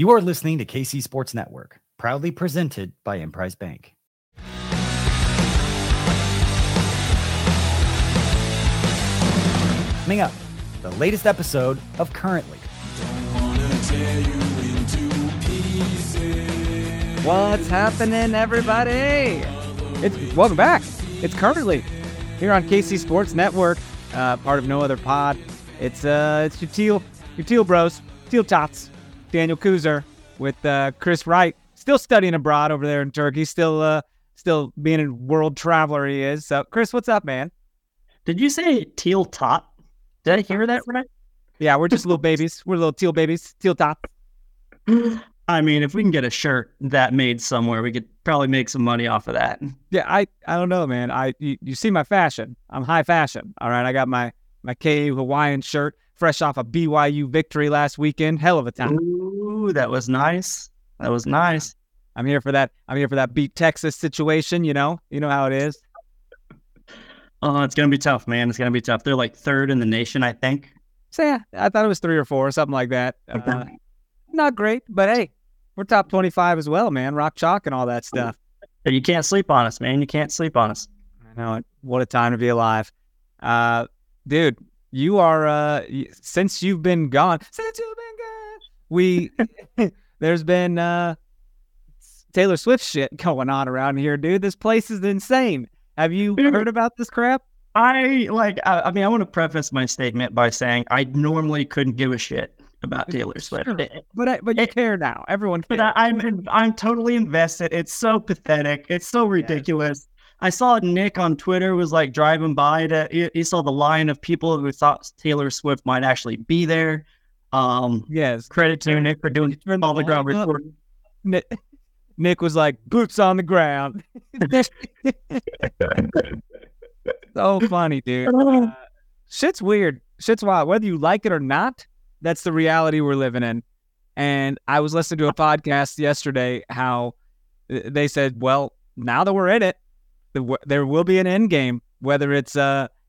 You are listening to KC Sports Network, proudly presented by Emprise Bank. Coming up, the latest episode of Currently. Don't wanna tear you into pieces. What's happening, everybody? Welcome back. It's Currently here on KC Sports Network, part of No Other Pod. It's your teal bros, teal tots. Daniel Kuzer with Chris Wright, still studying abroad over there in Turkey, still being a world traveler he is. So, Chris, what's up, man? Did you say teal top? Did I hear that right? Yeah, we're just little babies. We're little teal babies, teal top. I mean, if we can get a shirt that made somewhere, we could probably make some money off of that. Yeah, I don't know, man. You see my fashion. I'm high fashion. All right, I got my KU Hawaiian shirt. Fresh off a BYU victory last weekend. Hell of a time. Ooh, that was nice. That was nice. I'm here for that. I'm here for that beat Texas situation, you know? You know how it is. Oh, it's going to be tough, man. It's going to be tough. They're like third in the nation, I think. So, yeah, I thought it was 3 or 4, something like that. Not great, but hey, we're top 25 as well, man. Rock chalk and all that stuff. You can't sleep on us, man. You can't sleep on us. I know it. What a time to be alive. Dude. You are, since you've been gone, there's been Taylor Swift shit going on around here, dude. This place is insane. Have you heard about this crap? I want to preface my statement by saying I normally couldn't give a shit about Taylor Swift. Sure. But you care now. Everyone cares. But I'm totally invested. It's so pathetic. It's so ridiculous. Yes. I saw Nick on Twitter was like driving by he saw the line of people who thought Taylor Swift might actually be there. Yes. Credit to Nick for doing all the ground reporting. Nick was like, boots on the ground. So funny, dude. Shit's weird. Shit's wild. Whether you like it or not, that's the reality we're living in. And I was listening to a podcast yesterday how they said, well, now that we're in it, there will be an end game, whether it's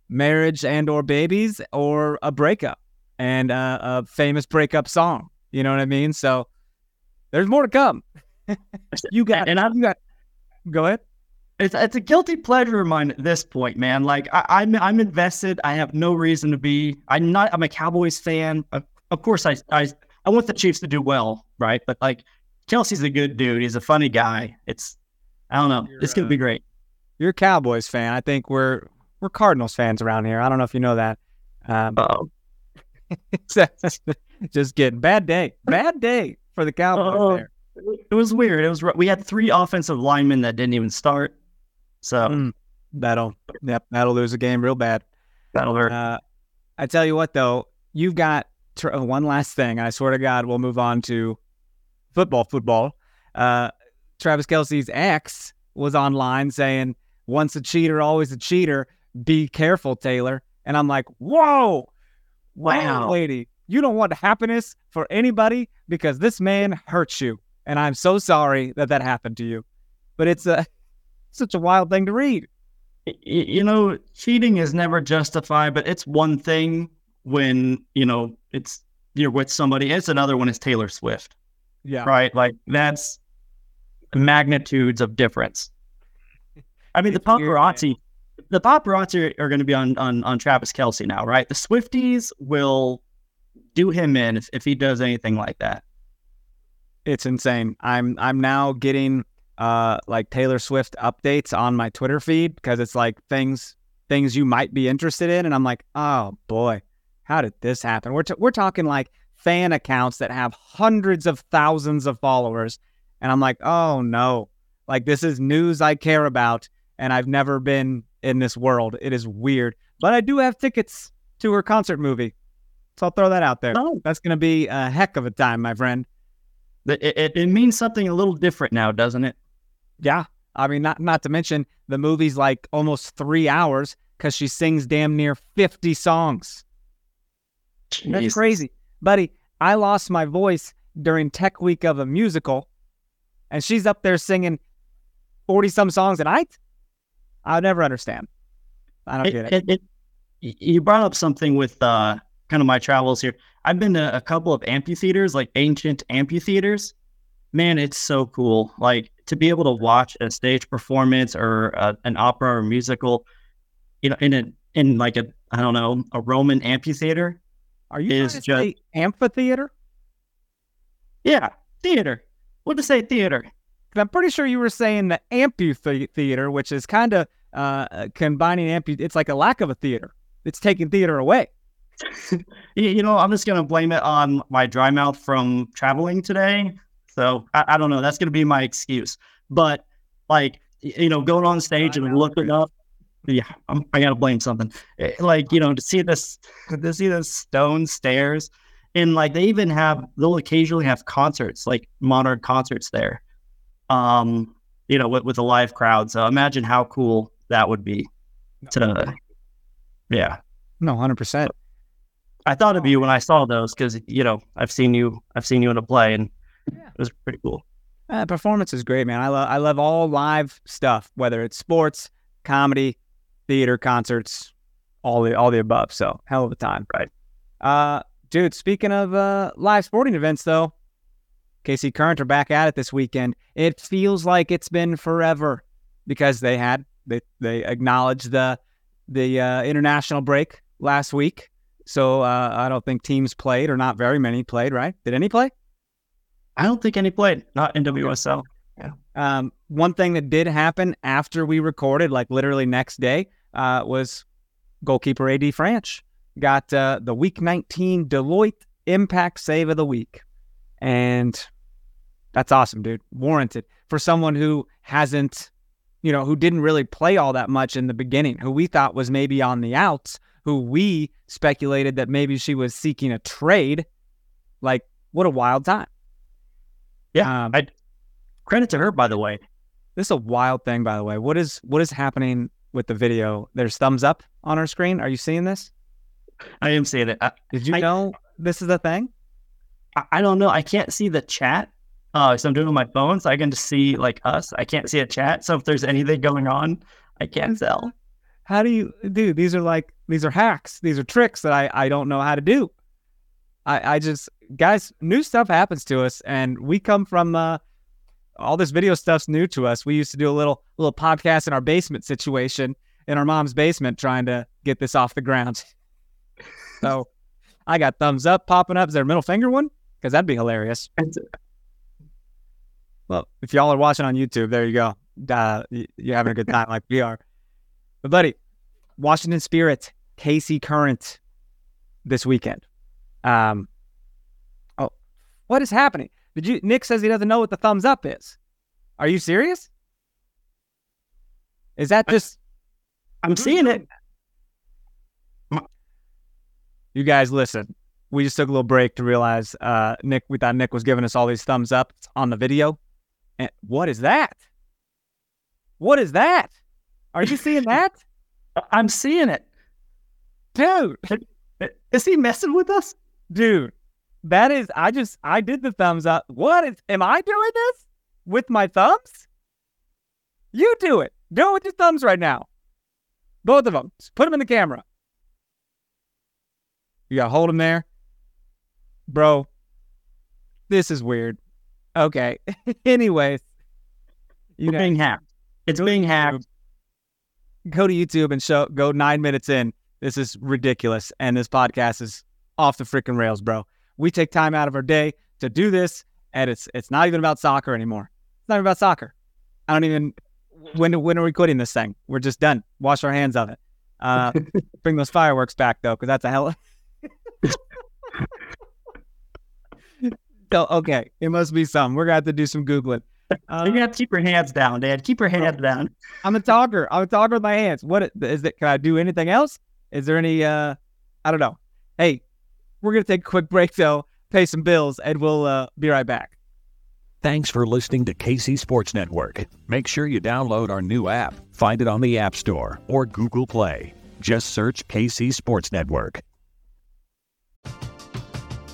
marriage and or babies or a breakup and a famous breakup song. You know what I mean? So there's more to come. Go ahead. It's a guilty pleasure of mine at this point, man. Like I'm invested. I have no reason to be. I'm a Cowboys fan. Of course, I want the Chiefs to do well, right? But like Kelce's a good dude. He's a funny guy. I don't know. It's gonna be great. You're a Cowboys fan. I think we're Cardinals fans around here. I don't know if you know that. Just kidding. Bad day. Bad day for the Cowboys there. It was weird. We had 3 offensive linemen that didn't even start. So that'll lose a game real bad. That'll hurt. I tell you what, though, you've got one last thing. I swear to God, we'll move on to football. Travis Kelce's ex was online saying, once a cheater, always a cheater. Be careful, Taylor. And I'm like, whoa, wow, lady, you don't want happiness for anybody because this man hurts you. And I'm so sorry that happened to you. But it's such a wild thing to read. You know, cheating is never justified, but it's one thing when, you know, you're with somebody. It's another one is Taylor Swift. Yeah. Right? Like that's magnitudes of difference. I mean, the paparazzi are going to be on Travis Kelce now, right? The Swifties will do him in if he does anything like that. It's insane. I'm now getting like Taylor Swift updates on my Twitter feed because it's like things you might be interested in, and I'm like, oh boy, how did this happen? We're talking like fan accounts that have hundreds of thousands of followers. And I'm like, oh no, like this is news I care about and I've never been in this world. It is weird, but I do have tickets to her concert movie. So I'll throw that out there. Oh. That's going to be a heck of a time, my friend. It means something a little different now, doesn't it? Yeah. I mean, not to mention the movie's like almost 3 hours because she sings damn near 50 songs. Jeez. That's crazy. Buddy, I lost my voice during Tech Week of a musical. And she's up there singing 40-some songs a night? I'll never understand. I don't get it. You brought up something with kind of my travels here, I've been to a couple of amphitheaters, like ancient amphitheaters. Man, it's so cool. Like, to be able to watch a stage performance or an opera or musical, you know, in a Roman amphitheater. Are you trying to say amphitheater? Yeah, theater. What to say theater? I'm pretty sure you were saying the amphitheater, which is kind of combining it's like a lack of a theater. It's taking theater away. You know, I'm just going to blame it on my dry mouth from traveling today. So I don't know. That's going to be my excuse. But, like, you know, going on stage and looking up, yeah, I got to blame something. Like, you know, to see those stone stairs, and like they'll occasionally have concerts, like modern concerts there, you know, with a live crowd. So imagine how cool that would be. Yeah. No, 100%. I thought of you when I saw those because, you know, I've seen you in a play, and it was pretty cool. Performance is great, man. I love all live stuff, whether it's sports, comedy, theater, concerts, all the above. So hell of a time, right? Dude, speaking of live sporting events, though, KC Current are back at it this weekend. It feels like it's been forever because they acknowledged the international break last week. So I don't think teams played, or not very many played, right? Did any play? I don't think any played, not in WSL. Yeah. One thing that did happen after we recorded, like literally next day, was goalkeeper AD Franch got the Week 19 Deloitte Impact Save of the Week. And that's awesome, dude. Warranted. For someone who hasn't, you know, who didn't really play all that much in the beginning, who we thought was maybe on the outs, who we speculated that maybe she was seeking a trade. Like, what a wild time. Yeah. Credit to her, by the way. This is a wild thing, by the way. What is happening with the video? There's thumbs up on our screen. Are you seeing this? I am seeing it. Did you know this is a thing? I don't know. I can't see the chat. So I'm doing it on my phone, so I can just see, like, us. I can't see a chat. So if there's anything going on, I can't tell. How do you do? These are hacks. These are tricks that I don't know how to do. I just, guys, new stuff happens to us, and we come from all this video stuff's new to us. We used to do a little podcast in our basement situation, in our mom's basement, trying to get this off the ground. So I got thumbs up popping up. Is there a middle finger one? Because that'd be hilarious. Well, if y'all are watching on YouTube, there you go. You're having a good time like we are. But, buddy, Washington Spirit, KC Current this weekend. Oh, what is happening? Nick says he doesn't know what the thumbs up is. Are you serious? Is that just... I'm seeing it. You guys, listen. We just took a little break to realize Nick. We thought Nick was giving us all these thumbs up on the video. And what is that? What is that? Are you seeing that? I'm seeing it. Dude. Is he messing with us? Dude, that is, I did the thumbs up. Am I doing this with my thumbs? You do it. Do it with your thumbs right now. Both of them. Just put them in the camera. You got to hold them there. Bro, this is weird. Okay. Anyways. We're being hacked. It's being hacked. Go to YouTube and go 9 minutes in. This is ridiculous, and this podcast is off the freaking rails, bro. We take time out of our day to do this, and it's not even about soccer anymore. It's not even about soccer. I don't even... When are we quitting this thing? We're just done. Wash our hands of it. Bring those fireworks back, though, because that's a hell of... So, okay, it must be something. We're going to have to do some Googling. You're going to have to keep your hands down, Dad. Keep your hands down. I'm a talker. I'm a talker with my hands. What is it? Can I do anything else? Is there any, I don't know. Hey, we're going to take a quick break, though, pay some bills, and we'll be right back. Thanks for listening to KC Sports Network. Make sure you download our new app. Find it on the App Store or Google Play. Just search KC Sports Network.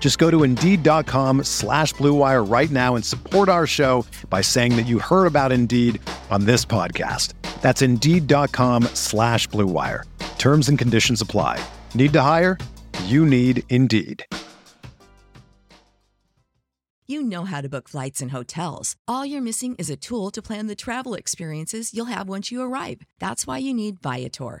Just go to Indeed.com/Blue Wire right now and support our show by saying that you heard about Indeed on this podcast. That's Indeed.com/Blue Wire. Terms and conditions apply. Need to hire? You need Indeed. You know how to book flights and hotels. All you're missing is a tool to plan the travel experiences you'll have once you arrive. That's why you need Viator.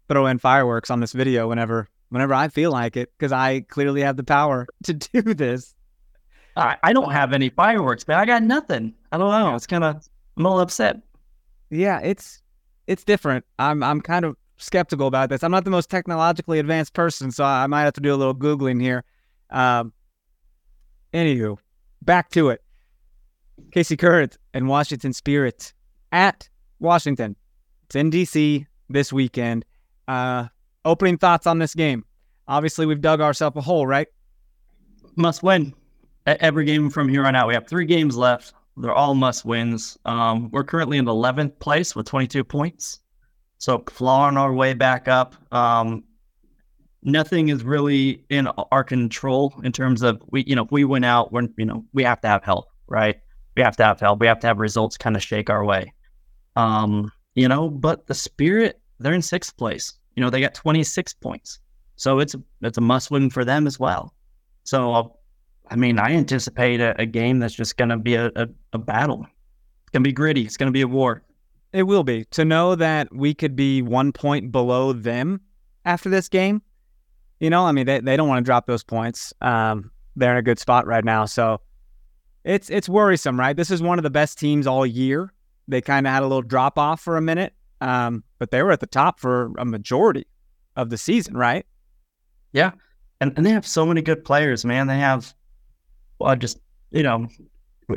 throw in fireworks on this video whenever I feel like it, because I clearly have the power to do this. I don't have any fireworks, man. I got nothing. I don't know. It's kind of, I'm a little upset. Yeah, it's different. I'm kind of skeptical about this. I'm not the most technologically advanced person, so I might have to do a little Googling here. Anywho, back to it. KC Current and Washington Spirit at Washington. It's in D.C. this weekend. Opening thoughts on this game. Obviously, we've dug ourselves a hole, right? Must win. Every game from here on out. We have 3 games left. They're all must wins. We're currently in 11th place with 22 points. So clawing our way back up. Nothing is really in our control in terms of if we win out, we have to have help, right? We have to have help. We have to have results kind of shake our way. But the Spirit, they're in 6th place. They got 26 points. So it's a must-win for them as well. So, I anticipate a game that's just going to be a battle. It's going to be gritty. It's going to be a war. It will be. To know that we could be 1 point below them after this game, they don't want to drop those points. They're in a good spot right now. So it's worrisome, right? This is one of the best teams all year. They kind of had a little drop-off for a minute. But they were at the top for a majority of the season, right? Yeah. And they have so many good players, man. They have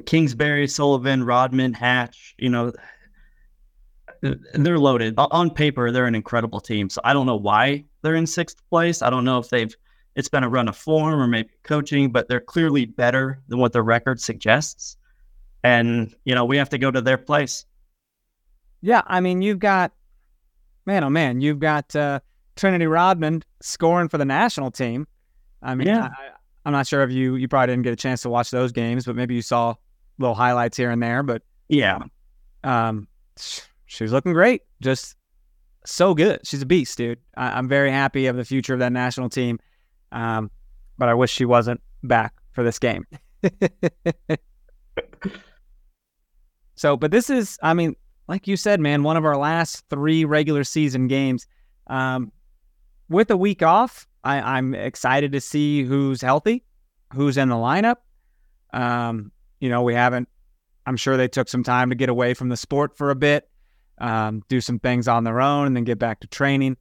Kingsbury, Sullivan, Rodman, Hatch, they're loaded. On paper, they're an incredible team. So I don't know why they're in 6th place. I don't know if it's been a run of form or maybe coaching, but they're clearly better than what the record suggests. And, we have to go to their place. Yeah, you've got Trinity Rodman scoring for the national team. I'm not sure if you probably didn't get a chance to watch those games, but maybe you saw little highlights here and there. But yeah, she was looking great, just so good. She's a beast, dude. I'm very happy of the future of that national team, but I wish she wasn't back for this game. So, but this is, like you said, man, one of our last 3 regular season games. With a week off, I'm excited to see who's healthy, who's in the lineup. I'm sure they took some time to get away from the sport for a bit, do some things on their own, and then get back to training.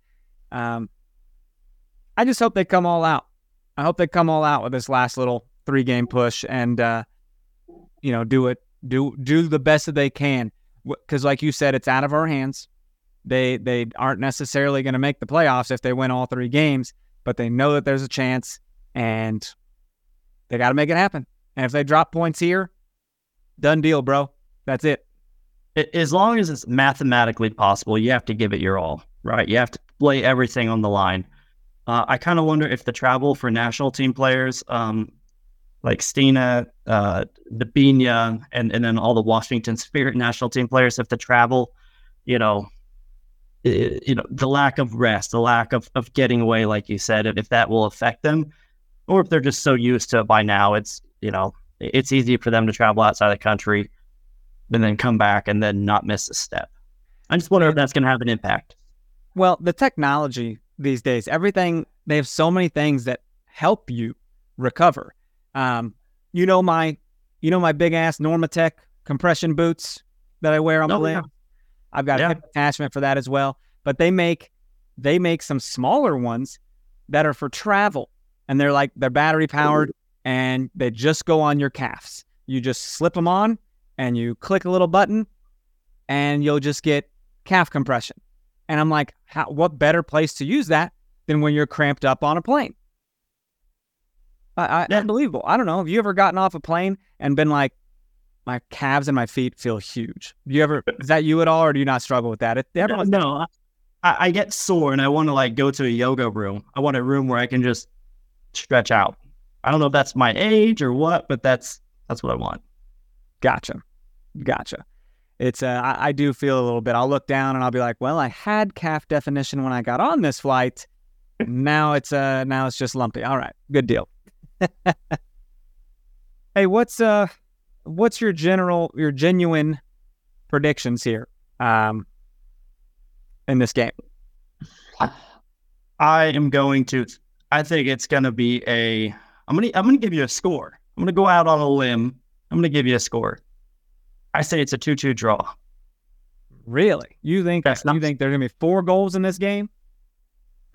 I just hope they come all out. I hope they come all out with this last little 3-game push and, do the best that they can. Because like you said, it's out of our hands. They aren't necessarily going to make the playoffs if they win all 3 games, but they know that there's a chance, and they got to make it happen. And if they drop points here, done deal, bro. That's it. As long as it's mathematically possible, you have to give it your all, right? You have to play everything on the line. I kind of wonder if the travel for national team players like Stina, Debinha, and then all the Washington Spirit national team players have to travel, the lack of rest, the lack of getting away, like you said, if that will affect them, or if they're just so used to it by now, it's easy for them to travel outside the country and then come back and then not miss a step. I just wonder if that's going to have an impact. Well, the technology these days, everything, they have so many things that help you recover. My big ass Normatec compression boots that I wear on the limb. I've got a hip attachment for that as well, but they make some smaller ones that are for travel, and they're battery powered and they just go on your calves. You just slip them on and you click a little button and you'll just get calf compression. And I'm like, what better place to use that than when you're cramped up on a plane? Unbelievable. I don't know. Have you ever gotten off a plane and been like, my calves and my feet feel huge? Is that you at all, or do you not struggle with that? No, I get sore and I want to go to a yoga room. I want a room where I can just stretch out. I don't know if that's my age or what, but that's what I want. Gotcha. It's I do feel a little bit. I'll look down and I'll be like, well, I had calf definition when I got on this flight. Now it's just lumpy. All right, good deal. Hey, what's your genuine predictions here in this game? I think it's going to be I'm going to give you a score. I'm going to go out on a limb. I'm going to give you a score. I say it's a 2-2 draw. Really? You think there's going to be 4 goals in this game?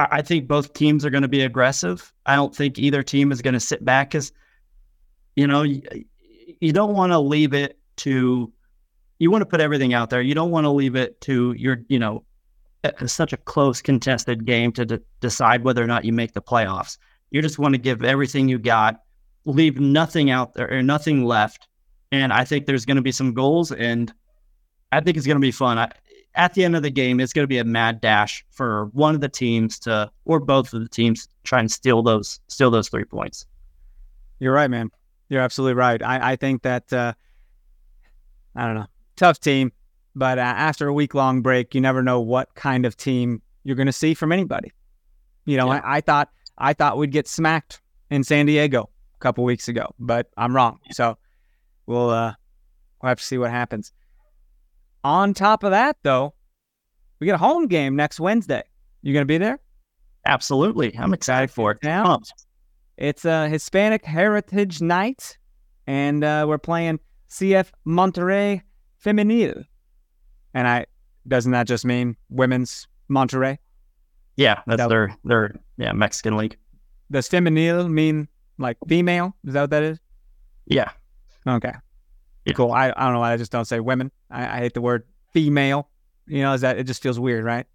I think both teams are going to be aggressive. I don't think either team is going to sit back because, you don't want to leave it to, you want to put everything out there. You don't want to leave it to your, such a close contested game to decide whether or not you make the playoffs. You just want to give everything you got, leave nothing out there or nothing left. And I think there's going to be some goals, and I think it's going to be fun. At the end of the game, it's going to be a mad dash for one of the teams or both of the teams to try and steal those 3 points. You're right, man. You're absolutely right. I think that, I don't know, tough team, but after a week-long break, you never know what kind of team you're going to see from anybody. I thought we'd get smacked in San Diego a couple weeks ago, but I'm wrong. So we'll have to see what happens. On top of that, though, we get a home game next Wednesday. You going to be there? Absolutely. I'm excited for it. Now, it's a Hispanic Heritage Night, and we're playing CF Monterrey Femenil. And doesn't that just mean women's Monterrey? Yeah, that's their Mexican league. Does Femenil mean like female? Is that what that is? Yeah. Okay. Yeah. Cool. I don't know why I just don't say women. I hate the word female. It just feels weird, right?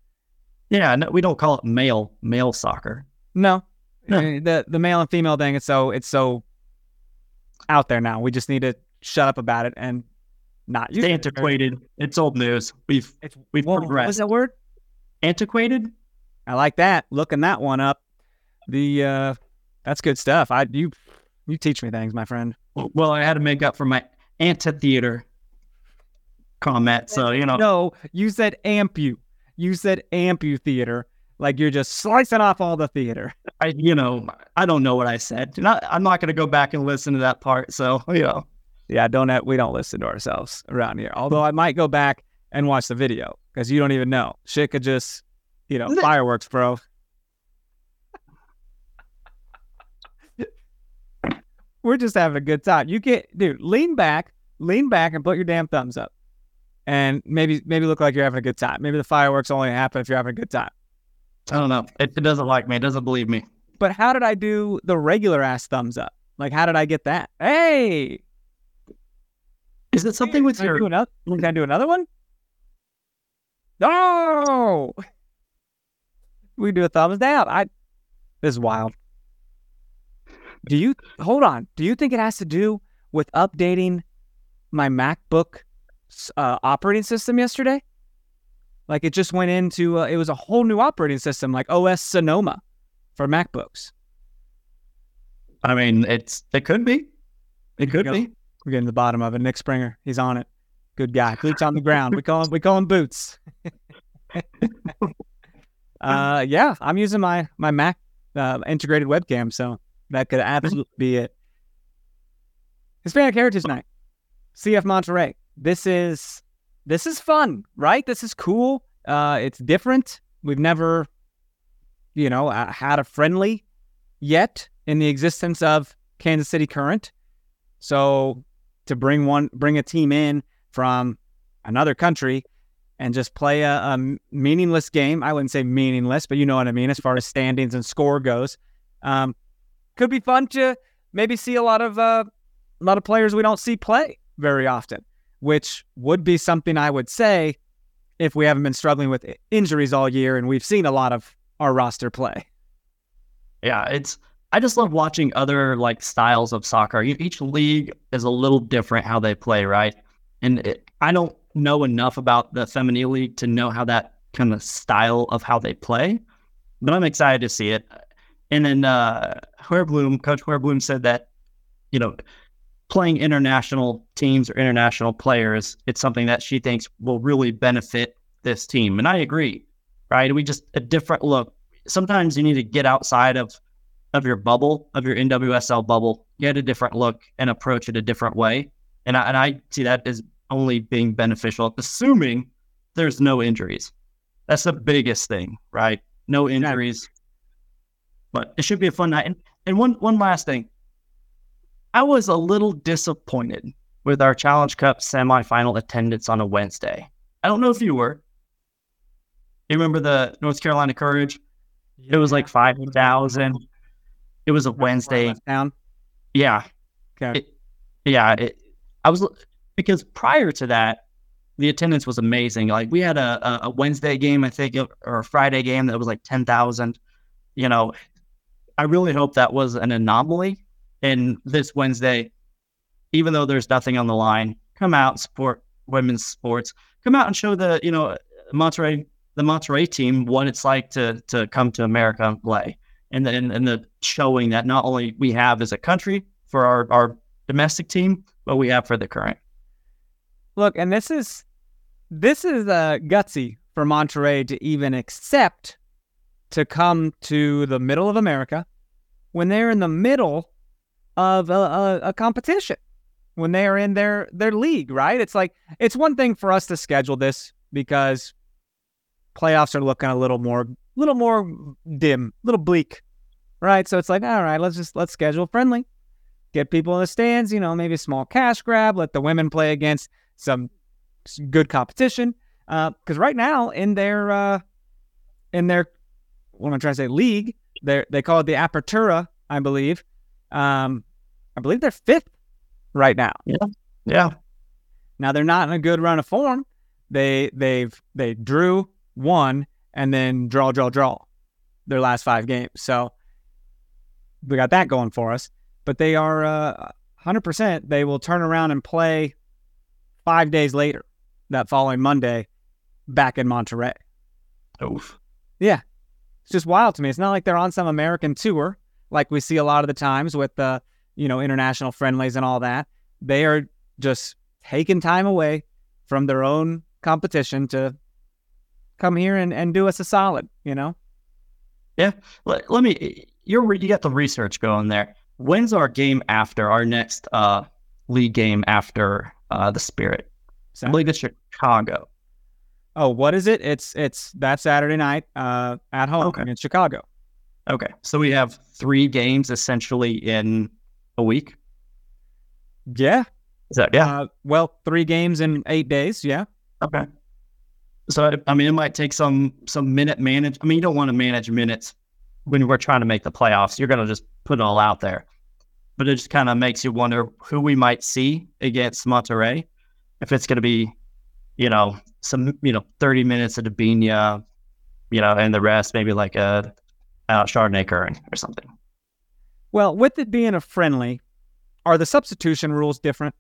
Yeah, no, we don't call it male soccer. No. I mean, the male and female thing is so out there now. We just need to shut up about it and not use it. It's antiquated. It's old news. We've progressed. What was that word? Antiquated? I like that. Looking that one up. That's good stuff. You teach me things, my friend. Well, I had to make up for my anti-theater comment, so No, you said ampu. You said ampu theater, like you're just slicing off all the theater. I don't know what I said. I'm not going to go back and listen to that part. So we don't listen to ourselves around here. Although I might go back and watch the video because you don't even know. Shit could just, fireworks, bro. We're just having a good time. You can't, dude. Lean back, and put your damn thumbs up. And maybe look like you're having a good time. Maybe the fireworks only happen if you're having a good time. I don't know. It doesn't like me. It doesn't believe me. But how did I do the regular ass thumbs up? Like, how did I get that? Hey, is it something with your? Can I do another one? No. We do a thumbs down. This is wild. Do you think it has to do with updating my MacBook operating system yesterday? Like, it just went into it was a whole new operating system, like OS Sonoma for MacBooks. I mean, it could be. It could be. We're getting to the bottom of it. Nick Springer, he's on it. Good guy. Boots on the ground. We call him Boots. Yeah, I'm using my Mac integrated webcam, so that could absolutely be it. Hispanic Heritage Night, CF Monterey. This is fun, right? This is cool. It's different. We've never, had a friendly yet in the existence of Kansas City Current. So to bring a team in from another country and just play a meaningless game. I wouldn't say meaningless, but you know what I mean as far as standings and score goes. Could be fun to maybe see a lot of players we don't see play very often, which would be something I would say if we haven't been struggling with injuries all year and we've seen a lot of our roster play. Yeah, I just love watching other styles of soccer. Each league is a little different how they play, right? And I don't know enough about the Femenil League to know how that kind of style of how they play, but I'm excited to see it. And then Coach Hoirbloom said that, playing international teams or international players, it's something that she thinks will really benefit this team. And I agree, right? A different look. Sometimes you need to get outside of your bubble, of your NWSL bubble, get a different look and approach it a different way. And I see that as only being beneficial, assuming there's no injuries. That's the biggest thing, right? No injuries. But it should be a fun night. And one last thing. I was a little disappointed with our Challenge Cup semifinal attendance on a Wednesday. I don't know if you were. You remember the North Carolina Courage? Yeah. It was 5,000. It was a Wednesday. Yeah. Okay. Because prior to that, the attendance was amazing. We had a Wednesday game, I think, or a Friday game that was 10,000. I really hope that was an anomaly. And this Wednesday, even though there's nothing on the line, come out, support women's sports. Come out and show the Monterey team what it's like to come to America and play. And the showing that not only we have as a country for our domestic team, but we have for the Current. Look, and this is gutsy for Monterey to even accept to come to the middle of America when they're in the middle of a competition, when they are in their league, right? It's one thing for us to schedule this because playoffs are looking a little more dim, a little bleak, right? So all right, let's schedule friendly. Get people in the stands, maybe a small cash grab, let the women play against some good competition. Because right now in their what am I trying to say, league, they call it the Apertura, I believe. I believe they're fifth right now. Yeah. Now they're not in a good run of form. They drew one and then draw their last 5 games. So we got that going for us. But they are 100%. They will turn around and play 5 days later, that following Monday, back in Monterey. Oof. Yeah. It's just wild to me. It's not like they're on some American tour like we see a lot of the times with the, international friendlies and all that. They are just taking time away from their own competition to come here and do us a solid, Yeah. Let me – you got the research going there. When's our game after our next league game after the Spirit? Saturday. I believe it's Chicago. Oh, what is it? It's that Saturday night at home in Chicago. Okay, so we have 3 games essentially in a week. Yeah. Is that yeah? 3 games in 8 days. Yeah. Okay. So it might take some minute manage. You don't want to manage minutes when we're trying to make the playoffs. You're gonna just put it all out there. But it just kind of makes you wonder who we might see against Monterey. If it's going to be, 30 minutes of Debinha, and the rest, maybe a Chardonnay Curran or something. Well, with it being a friendly, are the substitution rules different?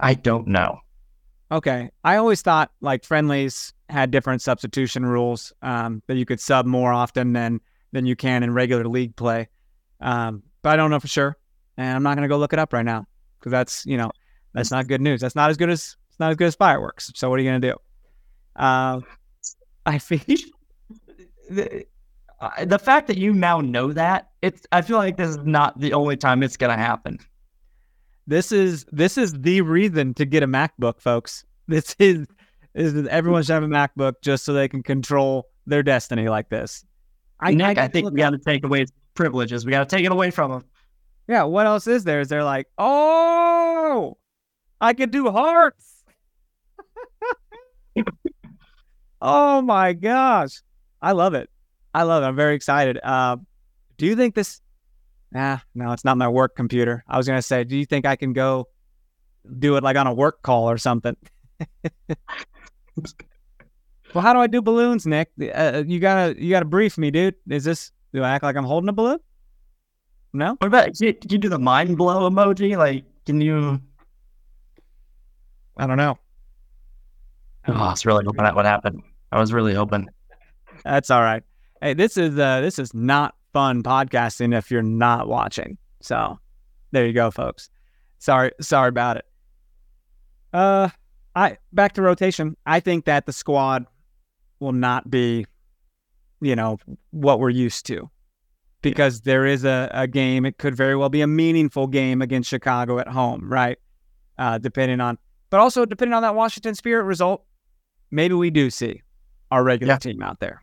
I don't know. Okay. I always thought friendlies had different substitution rules, that you could sub more often than you can in regular league play. But I don't know for sure. and I'm not going to go look it up right now because that's, you know, that's not good news. That's not as good as, it's not as good as fireworks. So what are you going to do? I feel the fact that you now know that, it's, I feel like this is not the only time it's going to happen. This is the reason to get a MacBook, folks. This is everyone should have a MacBook just so they can control their destiny like this. Nick, I think we got to take away privileges. We got to take it away from them. Yeah, what else is there? Is there like, oh, I can do hearts. Oh, my gosh. I love it. I'm very excited. Do you think this... no, it's not my work computer. I was going to say, do you think I can go do it like on a work call or something? Well, how do I do balloons, Nick? You gotta brief me, dude. Is this, do I act like I'm holding a balloon? No? What about, can you do the mind blow emoji? Like, can you? I don't know. Oh, I was really hoping that would happen. I was really hoping. That's all right. Hey, this is not fun podcasting if you're not watching. So there you go, folks. Sorry about it. Back to rotation. I think that the squad will not be, you know, what we're used to, because there is a game. It could very well be a meaningful game against Chicago at home, right? Depending on that Washington Spirit result, maybe we do see our regular team out there.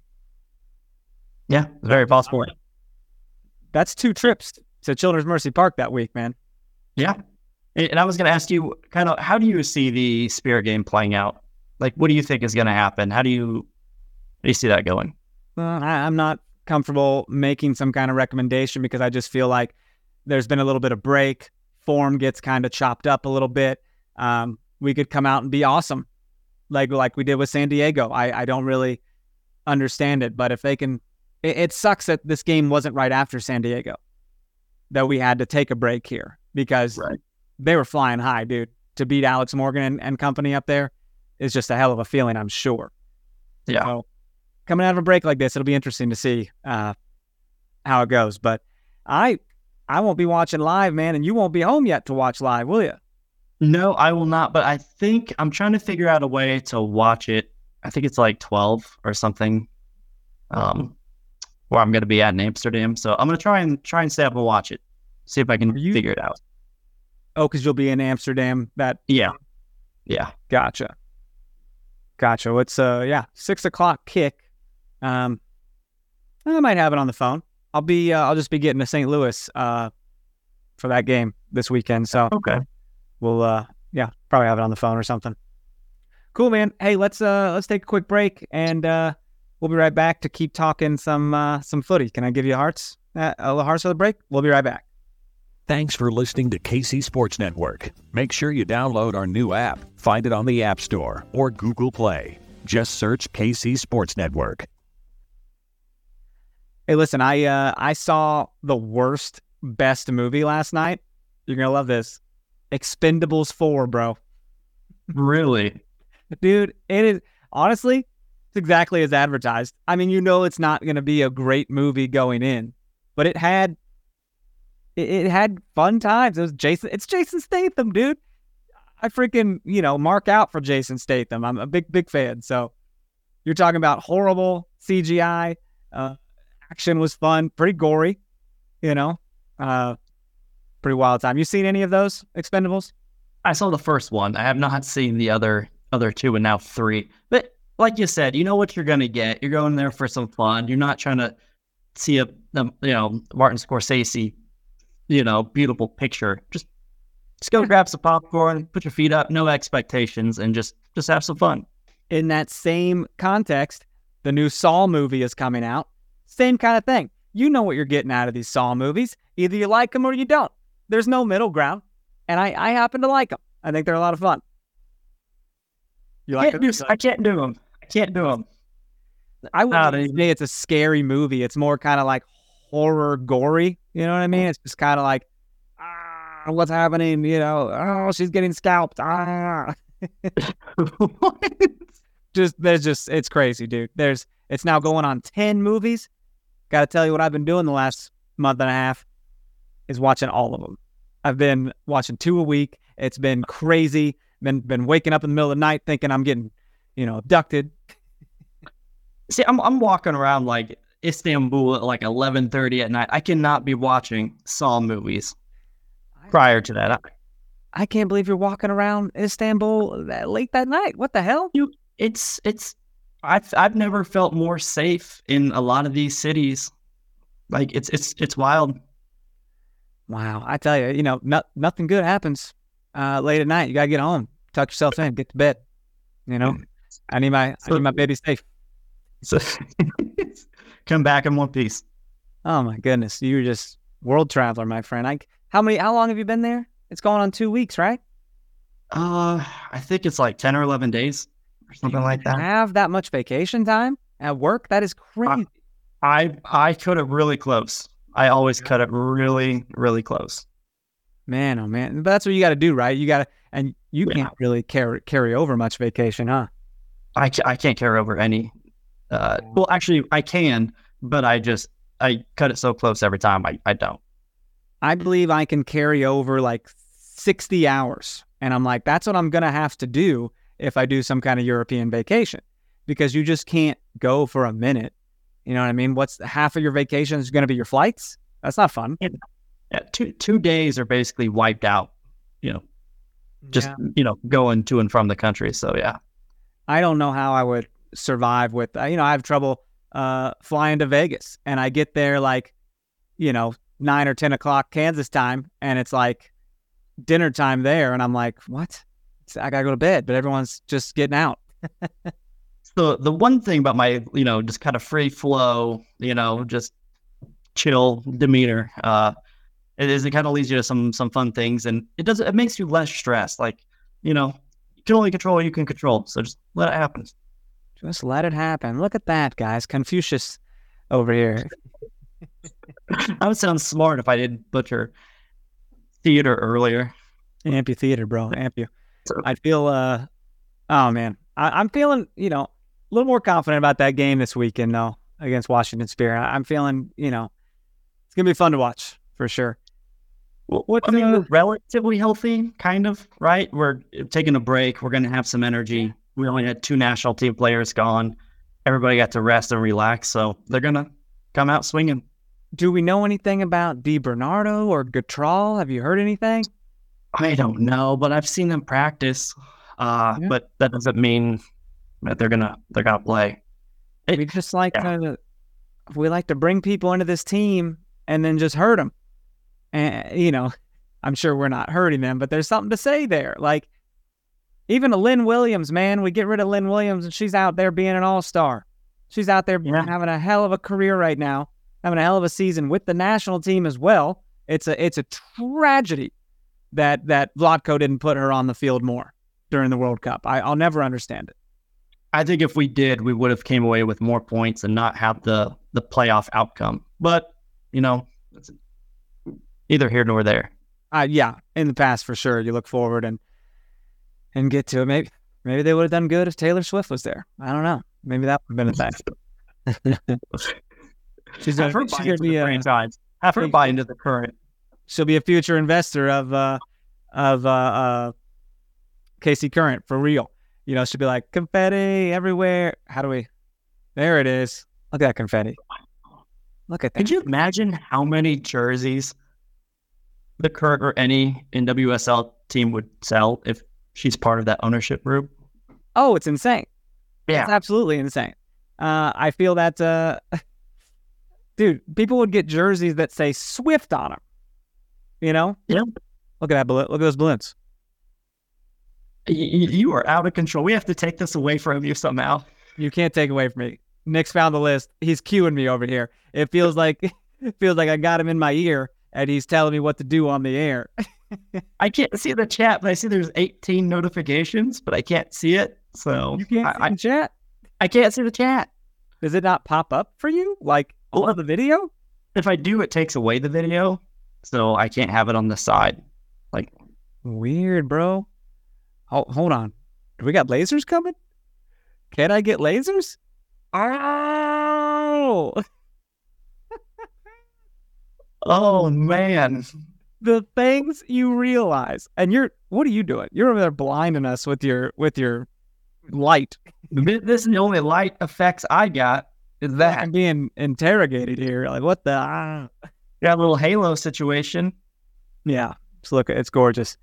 Yeah, very possible. That's 2 trips to Children's Mercy Park that week, man. Yeah. And I was going to ask you, kind of, how do you see the Spirit game playing out? Like, what do you think is going to happen? How do you see that going? Well, I'm not comfortable making some kind of recommendation because I just feel like there's been a little bit of break. Form gets kind of chopped up a little bit. We could come out and be awesome, like we did with San Diego. I don't really understand it, but if they can, it sucks that this game wasn't right after San Diego, that we had to take a break here because. Right. They were flying high, dude. To beat Alex Morgan and company up there is just a hell of a feeling, I'm sure. Yeah. So, coming out of a break like this, it'll be interesting to see how it goes. But I won't be watching live, man, and you won't be home yet to watch live, will you? No, I will not. But I think I'm trying to figure out a way to watch it. I think it's like 12 or something, where I'm going to be at in Amsterdam. So I'm going to try and stay up and watch it, see if I can figure it out. Oh, because you'll be in Amsterdam. Yeah. Gotcha. It's 6:00 kick. I might have it on the phone. I'll be. I'll just be getting to St. Louis for that game this weekend. So okay, we'll probably have it on the phone or something. Cool, man. Hey, let's take a quick break and we'll be right back to keep talking some footy. Can I give you hearts? A little hearts for the break. We'll be right back. Thanks for listening to KC Sports Network. Make sure you download our new app. Find it on the App Store or Google Play. Just search KC Sports Network. Hey, listen, I saw the best movie last night. You're going to love this. Expendables 4, bro. Really? Dude, it is, honestly, it's exactly as advertised. I mean, you know it's not going to be a great movie going in, but it had... It had fun times. It was Jason. It's Jason Statham, dude. I freaking, mark out for Jason Statham. I'm a big fan. So you're talking about horrible CGI. Action was fun. Pretty gory, pretty wild time. You seen any of those Expendables? I saw the first one. I have not seen the other 2 and now 3. But like you said, you know what you're going to get. You're going there for some fun. You're not trying to see a Martin Scorsese beautiful picture. Just go grab some popcorn, put your feet up, no expectations, and just have some fun. In that same context, the new Saw movie is coming out. Same kind of thing. You know what you're getting out of these Saw movies. Either you like them or you don't. There's no middle ground, and I happen to like them. I think they're a lot of fun. You like them? I can't do them. I wouldn't say it's a scary movie. It's more kind of like horror gory, you know what I mean? It's just kind of like, what's happening? She's getting scalped. It's crazy, dude. It's now going on 10 movies. Got to tell you what I've been doing the last month and a half is watching all of them. I've been watching two a week. It's been crazy. Been waking up in the middle of the night thinking I'm getting, abducted. See, I'm walking around like Istanbul at like 11:30 at night. I cannot be watching Saw movies prior to that. I can't believe you're walking around Istanbul late that night. What the hell? I've never felt more safe in a lot of these cities. Like it's wild. Wow, I tell you, nothing good happens late at night. You gotta get home, tuck yourself in, get to bed. I need my baby safe. So come back in one piece. Oh my goodness, you're just world traveler, my friend. How long have you been there? It's going on 2 weeks, right? I think it's like 10 or 11 days. Something like that. Have that much vacation time at work? That is crazy. I cut it really close. I always cut it really, really close. Man, oh man, but that's what you got to do, right? You got to, and you can't really carry over much vacation, huh? I can't carry over any. Well, actually, I can, but I cut it so close every time. I don't. I believe I can carry over like 60 hours, and I'm like, that's what I'm gonna have to do if I do some kind of European vacation, because you just can't go for a minute. You know what I mean? What's half of your vacation is going to be your flights? That's not fun. Yeah, two days are basically wiped out, going to and from the country. So, yeah. I don't know how I would survive with, I have trouble flying to Vegas, and I get there like, 9 or 10 o'clock Kansas time, and it's like dinner time there. And I'm like, what? I gotta go to bed, but everyone's just getting out. So the one thing about my, just kind of free flow, just chill demeanor, it kind of leads you to some fun things, and it makes you less stressed. Like, you can only control what you can control. So just let it happen. Just let it happen. Look at that, guys. Confucius over here. I would sound smart if I didn't butcher theater earlier. Amphitheater, bro. Amphitheater. I feel, I'm feeling, a little more confident about that game this weekend, though, against Washington Spirit. I'm feeling, it's going to be fun to watch for sure. We're relatively healthy, kind of, right? We're taking a break. We're going to have some energy. We only had 2 national team players gone. Everybody got to rest and relax, so they're going to come out swinging. Do we know anything about DiBernardo or Gatrall? Have you heard anything? I don't know, but I've seen them practice. But that doesn't mean that they're gonna play. We like to bring people into this team and then just hurt them. And I'm sure we're not hurting them, but there's something to say there. Like even a Lynn Williams, man, we get rid of Lynn Williams and she's out there being an all-star. She's out there having a hell of a career right now, having a hell of a season with the national team as well. It's a tragedy that Vlatko didn't put her on the field more during the World Cup. I'll never understand it. I think if we did, we would have came away with more points and not have the playoff outcome. But, it's neither here nor there. In the past, for sure. You look forward and get to it. Maybe they would have done good if Taylor Swift was there. I don't know. Maybe that would have been a thing. She's buy into the current. She'll be a future investor of KC Current for real. She'll be like confetti everywhere. How do we? There it is. Look at that confetti. Look at that. Could you imagine how many jerseys the Current or any WSL team would sell if she's part of that ownership group? Oh, it's insane. Yeah, it's absolutely insane. I feel that, dude. People would get jerseys that say Swift on them. Yep. Look at that balloon. Look at those balloons. You are out of control. We have to take this away from you somehow. You can't take away from me. Nick's found the list. He's cueing me over here. It feels like I got him in my ear and he's telling me what to do on the air. I can't see the chat, but I see there's 18 notifications, but I can't see it. So you can't see the chat. I can't see the chat. Does it not pop up for you? Like on the video? If I do, it takes away the video. So I can't have it on the side. Like weird, bro. Oh, hold on. Do we got lasers coming? Can I get lasers? Oh, man. the things you realize, and what are you doing? You're over there blinding us with your light. This is the only light effects I got. Is that I'm being interrogated here? Like, what the? Got a little halo situation. Yeah, it's gorgeous,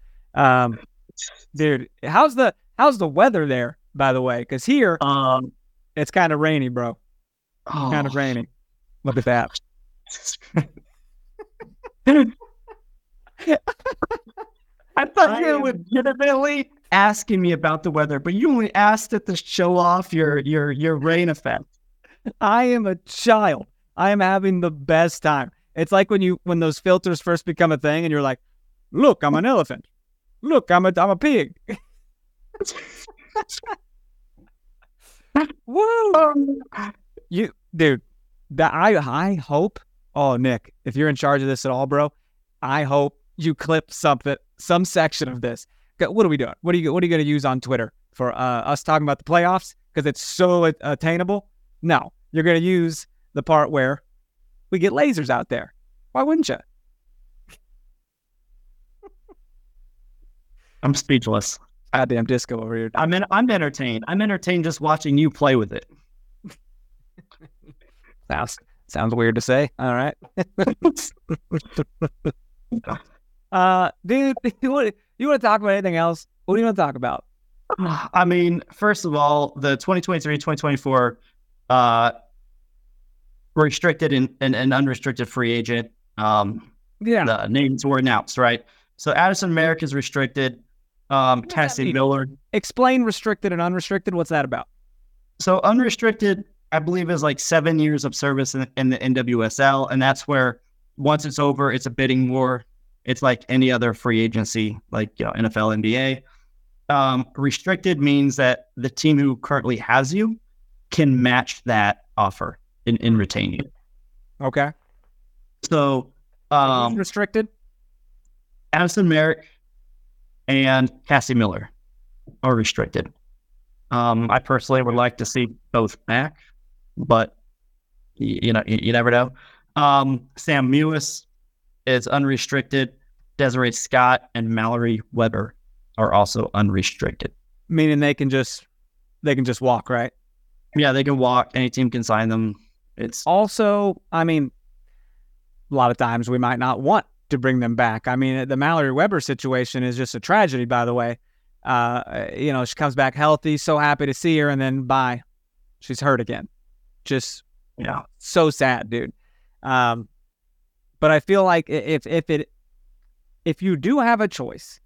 dude. How's the weather there? By the way, because here it's kind of rainy, bro. Oh. Kind of rainy. Look at that. I thought you were legitimately asking me about the weather, but you only asked it to show off your rain effect. I am a child. I am having the best time. It's like when those filters first become a thing, and you're like, "Look, I'm an elephant. Look, I'm a pig." Woo! You, dude. I hope. Oh, Nick, if you're in charge of this at all, bro, I hope you clip some section of this. What are we doing? What are you going to use on Twitter for us talking about the playoffs? Because it's so attainable. No, you're going to use the part where we get lasers out there. Why wouldn't you? I'm speechless. Goddamn disco over here. I'm entertained. I'm entertained just watching you play with it. Sounds weird to say. All right. Dude, you want to talk about anything else? What do you want to talk about? I mean, first of all, the 2023-2024 restricted and unrestricted free agent the names were announced, right? So Addison Merrick is restricted. Cassie Miller. Explain restricted and unrestricted. What's that about? So unrestricted, I believe, is like 7 years of service in the WSL, and that's where once it's over, it's a bidding war. It's like any other free agency, like NFL, NBA. Restricted means that the team who currently has you can match that offer and retain you. Okay. So restricted? Addison Merrick and Cassie Miller are restricted. I personally would like to see both back, but you never know. Sam Mewis is unrestricted. Desiree Scott and Mallory Weber are also unrestricted. Meaning they can just walk, right? Yeah, they can walk. Any team can sign them. It's also, I mean, a lot of times we might not want to bring them back. I mean, the Mallory Weber situation is just a tragedy, by the way. She comes back healthy, so happy to see her, and then bye. She's hurt again. Just so sad, dude. But I feel like if you do have a choice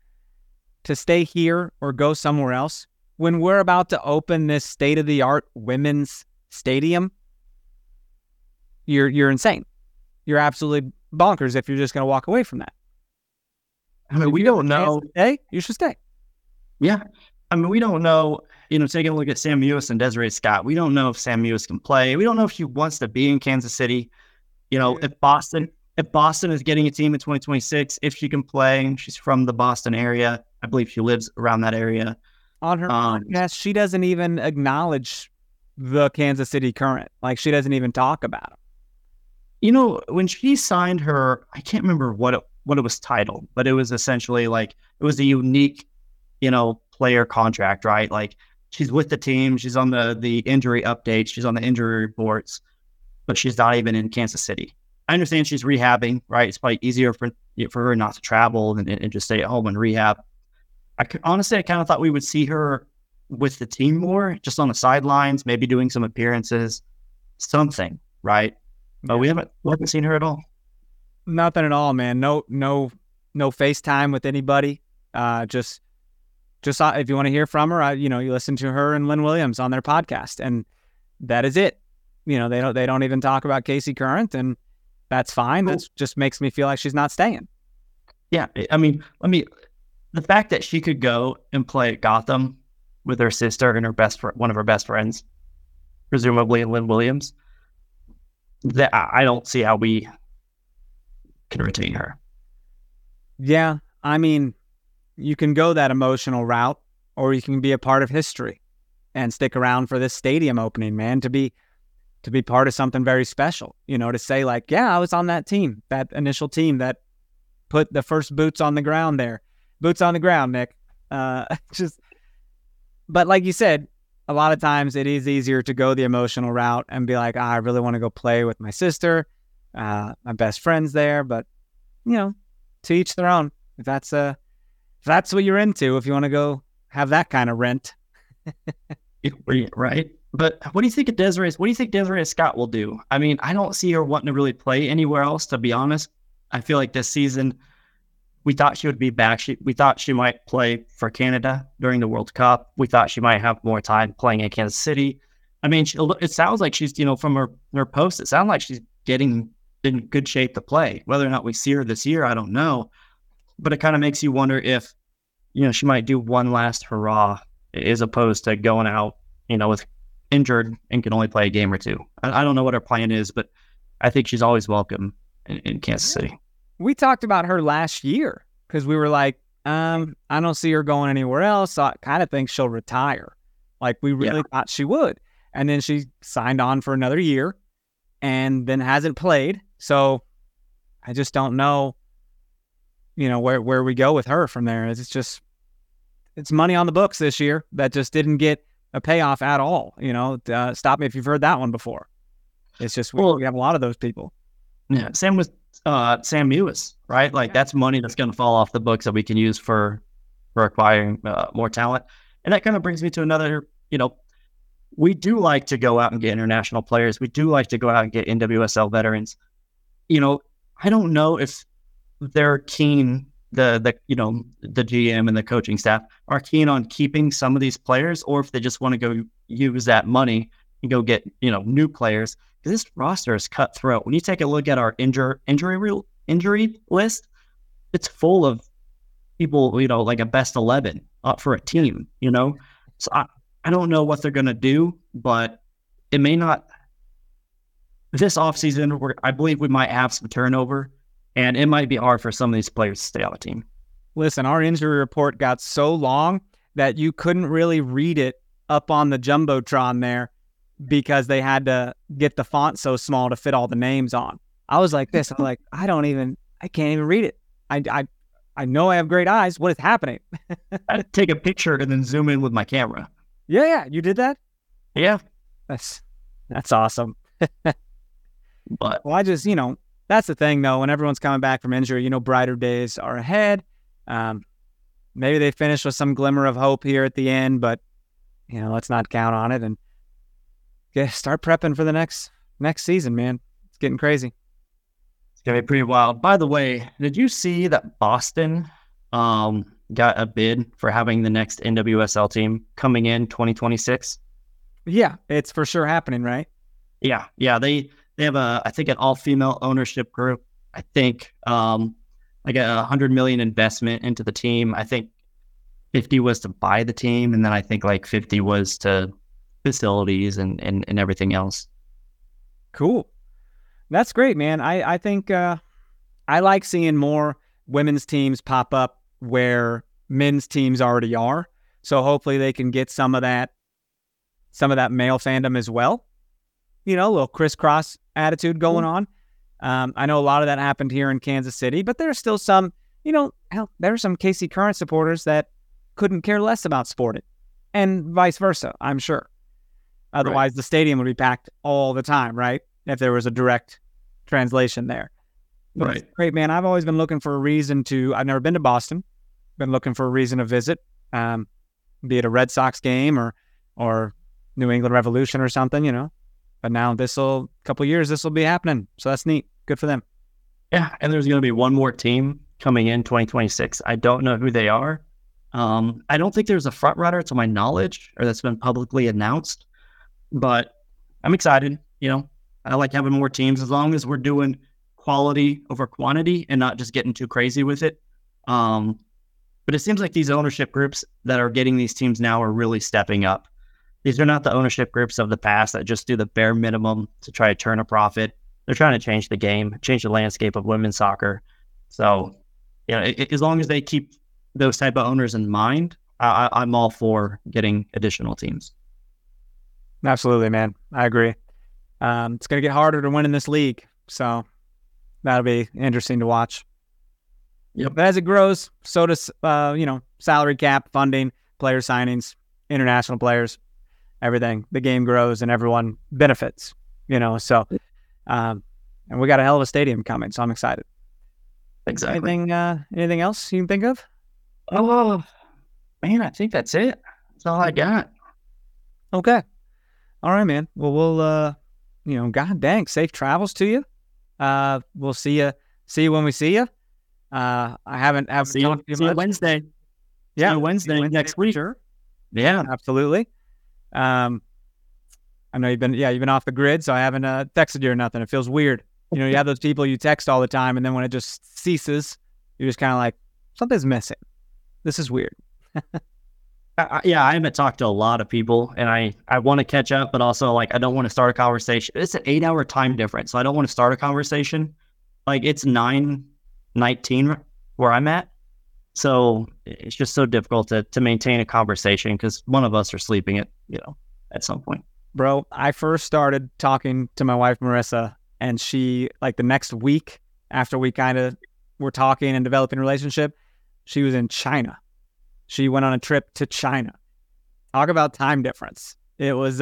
to stay here or go somewhere else, when we're about to open this state-of-the-art women's stadium, you're insane. You're absolutely bonkers if you're just going to walk away from that. I mean, we don't know. Hey, you should stay. Yeah. I mean, we don't know, taking a look at Sam Mewis and Desiree Scott, we don't know if Sam Mewis can play. We don't know if she wants to be in Kansas City. If Boston is getting a team in 2026, if she can play, she's from the Boston area. I believe she lives around that area. On her podcast, she doesn't even acknowledge the Kansas City Current. Like, she doesn't even talk about them. When she signed her, I can't remember what it was titled, but it was essentially like, it was a unique, player contract, right? Like, she's with the team, she's on the injury updates, she's on the injury reports, but she's not even in Kansas City. I understand she's rehabbing, right? It's probably easier for her not to travel and just stay at home and rehab. I kind of thought we would see her with the team more, just on the sidelines, maybe doing some appearances, something, right? But we haven't seen her at all. Nothing at all, man. No FaceTime with anybody. Just if you want to hear from her, you listen to her and Lynn Williams on their podcast, and that is it. They don't even talk about KC Current, and that's fine. That just makes me feel like she's not staying. Yeah, I mean, the fact that she could go and play at Gotham with her sister and her one of her best friends, presumably Lynn Williams, that I don't see how we can retain her. Yeah, I mean, you can go that emotional route, or you can be a part of history and stick around for this stadium opening, man, to be part of something very special, to say like, yeah, I was on that team, that initial team that put the first boots on the ground there. Boots on the ground, Nick. But like you said, a lot of times it is easier to go the emotional route and be like, I really want to go play with my sister. My best friend's there, but you know, to each their own. If that's what you're into, if you want to go have that kind of rent. Right. But what do you think Desiree Scott will do? I mean, I don't see her wanting to really play anywhere else, to be honest. I feel like this season we thought she would be back. We thought she might play for Canada during the World Cup. We thought she might have more time playing in Kansas City. I mean, it sounds like she's, you know, from her post, it sounds like she's getting in good shape to play. Whether or not we see her this year, I don't know. But it kind of makes you wonder if, you know, she might do one last hurrah as opposed to going out, you know, with injured and can only play a game or two. I don't know what her plan is, but I think she's always welcome in Kansas City. We talked about her last year because we were like, I don't see her going anywhere else. So I kind of think she'll retire. Like we really thought she would. And then she signed on for another year and then hasn't played. So I just don't know, you know, where we go with her from there. It's money on the books this year that just didn't get a payoff at all. You know, stop me if you've heard that one before. It's just, we have a lot of those people. Yeah. Same with Sam Mewis, right? Like that's money that's going to fall off the books that we can use for acquiring more talent. And that kind of brings me to another, you know, we do like to go out and get international players. We do like to go out and get NWSL veterans. You know, I don't know if they're keen, the GM and the coaching staff are keen on keeping some of these players, or if they just want to go use that money and go get, you know, new players. Because this roster is cutthroat. When you take a look at our injury list, it's full of people, you know, like a best 11 up for a team, you know? So I don't know what they're going to do, but it may not. This offseason, I believe we might have some turnover, and it might be hard for some of these players to stay on the team. Listen, our injury report got so long that you couldn't really read it up on the Jumbotron there because they had to get the font so small to fit all the names on. I was like this. I'm like, I can't even read it. I know I have great eyes. What is happening? I had to take a picture and then zoom in with my camera. Yeah, you did that? Yeah. That's awesome. But well, I just, you know, that's the thing though, when everyone's coming back from injury, you know, brighter days are ahead. Maybe they finish with some glimmer of hope here at the end, but you know, let's not count on it and start prepping for the next season, man. It's getting crazy. It's gonna be pretty wild. By the way, did you see that Boston got a bid for having the next NWSL team coming in 2026? Yeah, it's for sure happening, right? Yeah. They have an all-female ownership group. I think like $100 million investment into the team. I think 50 was to buy the team, and then I think like 50 was to facilities and everything else. Cool. That's great, man. I think I like seeing more women's teams pop up where men's teams already are. So hopefully they can get some of that male fandom as well. You know, a little crisscross attitude going on. I know a lot of that happened here in Kansas City, but there are still some, you know, there are some KC Current supporters that couldn't care less about sporting and vice versa, I'm sure. Otherwise, right. The stadium would be packed all the time, right? If there was a direct translation there. But right. Great, man. I've always been looking for a reason to, I've never been to Boston, been looking for a reason to visit, be it a Red Sox game or New England Revolution or something, you know. But now this will be happening. So that's neat. Good for them. Yeah. And there's going to be one more team coming in 2026. I don't know who they are. I don't think there's a front runner to my knowledge or that's been publicly announced, but I'm excited. You know, I like having more teams as long as we're doing quality over quantity and not just getting too crazy with it. But it seems like these ownership groups that are getting these teams now are really stepping up. These are not the ownership groups of the past that just do the bare minimum to try to turn a profit. They're trying to change the game, change the landscape of women's soccer. So, you know, as long as they keep those type of owners in mind, I'm all for getting additional teams. Absolutely, man. I agree. It's going to get harder to win in this league. So that'll be interesting to watch. Yep. But as it grows, so does salary cap, funding, player signings, international players, everything. The game grows and everyone benefits. And we got a hell of a stadium coming, so I'm excited. Exactly. Anything else you can think of? Oh man, I think that's it. That's all I got. Okay. All right, man. Well, we'll god dang, safe travels to you. We'll see you when we see you. I haven't talked to you much. See you Wednesday. Yeah, see you Wednesday next week. Sure. Yeah, absolutely. I know you've been off the grid, so I haven't texted you or nothing. It feels weird. You have those people you text all the time, and then when it just ceases, you're just kind of like, something's missing. This is weird. I haven't talked to a lot of people, and I want to catch up, but also, I don't want to start a conversation. It's an 8-hour time difference, so I don't want to start a conversation. It's 9:19 where I'm at, so it's just so difficult to maintain a conversation because one of us are sleeping at, at some point. Bro, I first started talking to my wife, Marissa, and she, the next week after we kind of were talking and developing a relationship, she was in China. She went on a trip to China. Talk about time difference. It was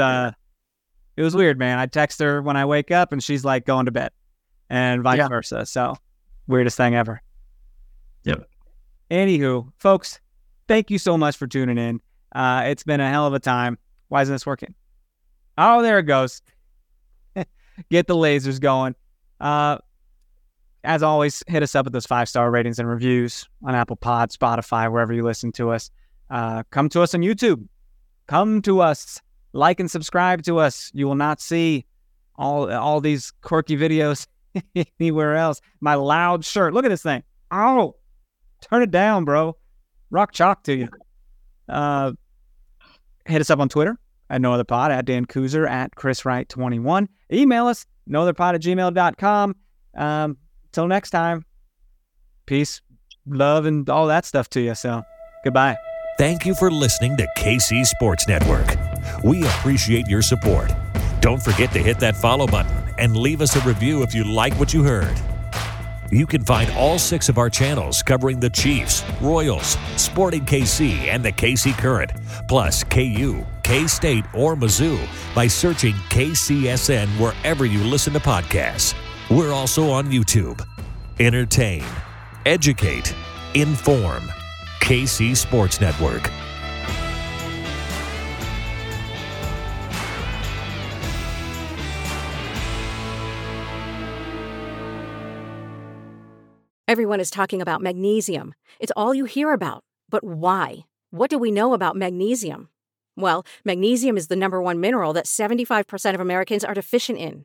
weird, man. I text her when I wake up and she's going to bed and vice versa. So weirdest thing ever. Yep. Anywho, folks, thank you so much for tuning in. It's been a hell of a time. Why isn't this working? Oh, there it goes. Get the lasers going. As always, hit us up with those 5-star ratings and reviews on Apple Pod, Spotify, wherever you listen to us. Come to us on YouTube. Come to us. Like and subscribe to us. You will not see all these quirky videos anywhere else. My loud shirt. Look at this thing. Oh, turn it down, bro. Rock chalk to you. Hit us up on Twitter. At No Other Pod, at Dan Kuzer, at Chris Wright 21. Email us, nootherpod@gmail.com. Till next time, peace, love, and all that stuff to you. So, goodbye. Thank you for listening to KC Sports Network. We appreciate your support. Don't forget to hit that follow button and leave us a review if you like what you heard. You can find all 6 of our channels covering the Chiefs, Royals, Sporting KC, and the KC Current, plus KU, K-State, or Mizzou by searching KCSN wherever you listen to podcasts. We're also on YouTube. Entertain, educate, inform. KC Sports Network. Everyone is talking about magnesium. It's all you hear about. But why? What do we know about magnesium? Well, magnesium is the number 1 mineral that 75% of Americans are deficient in.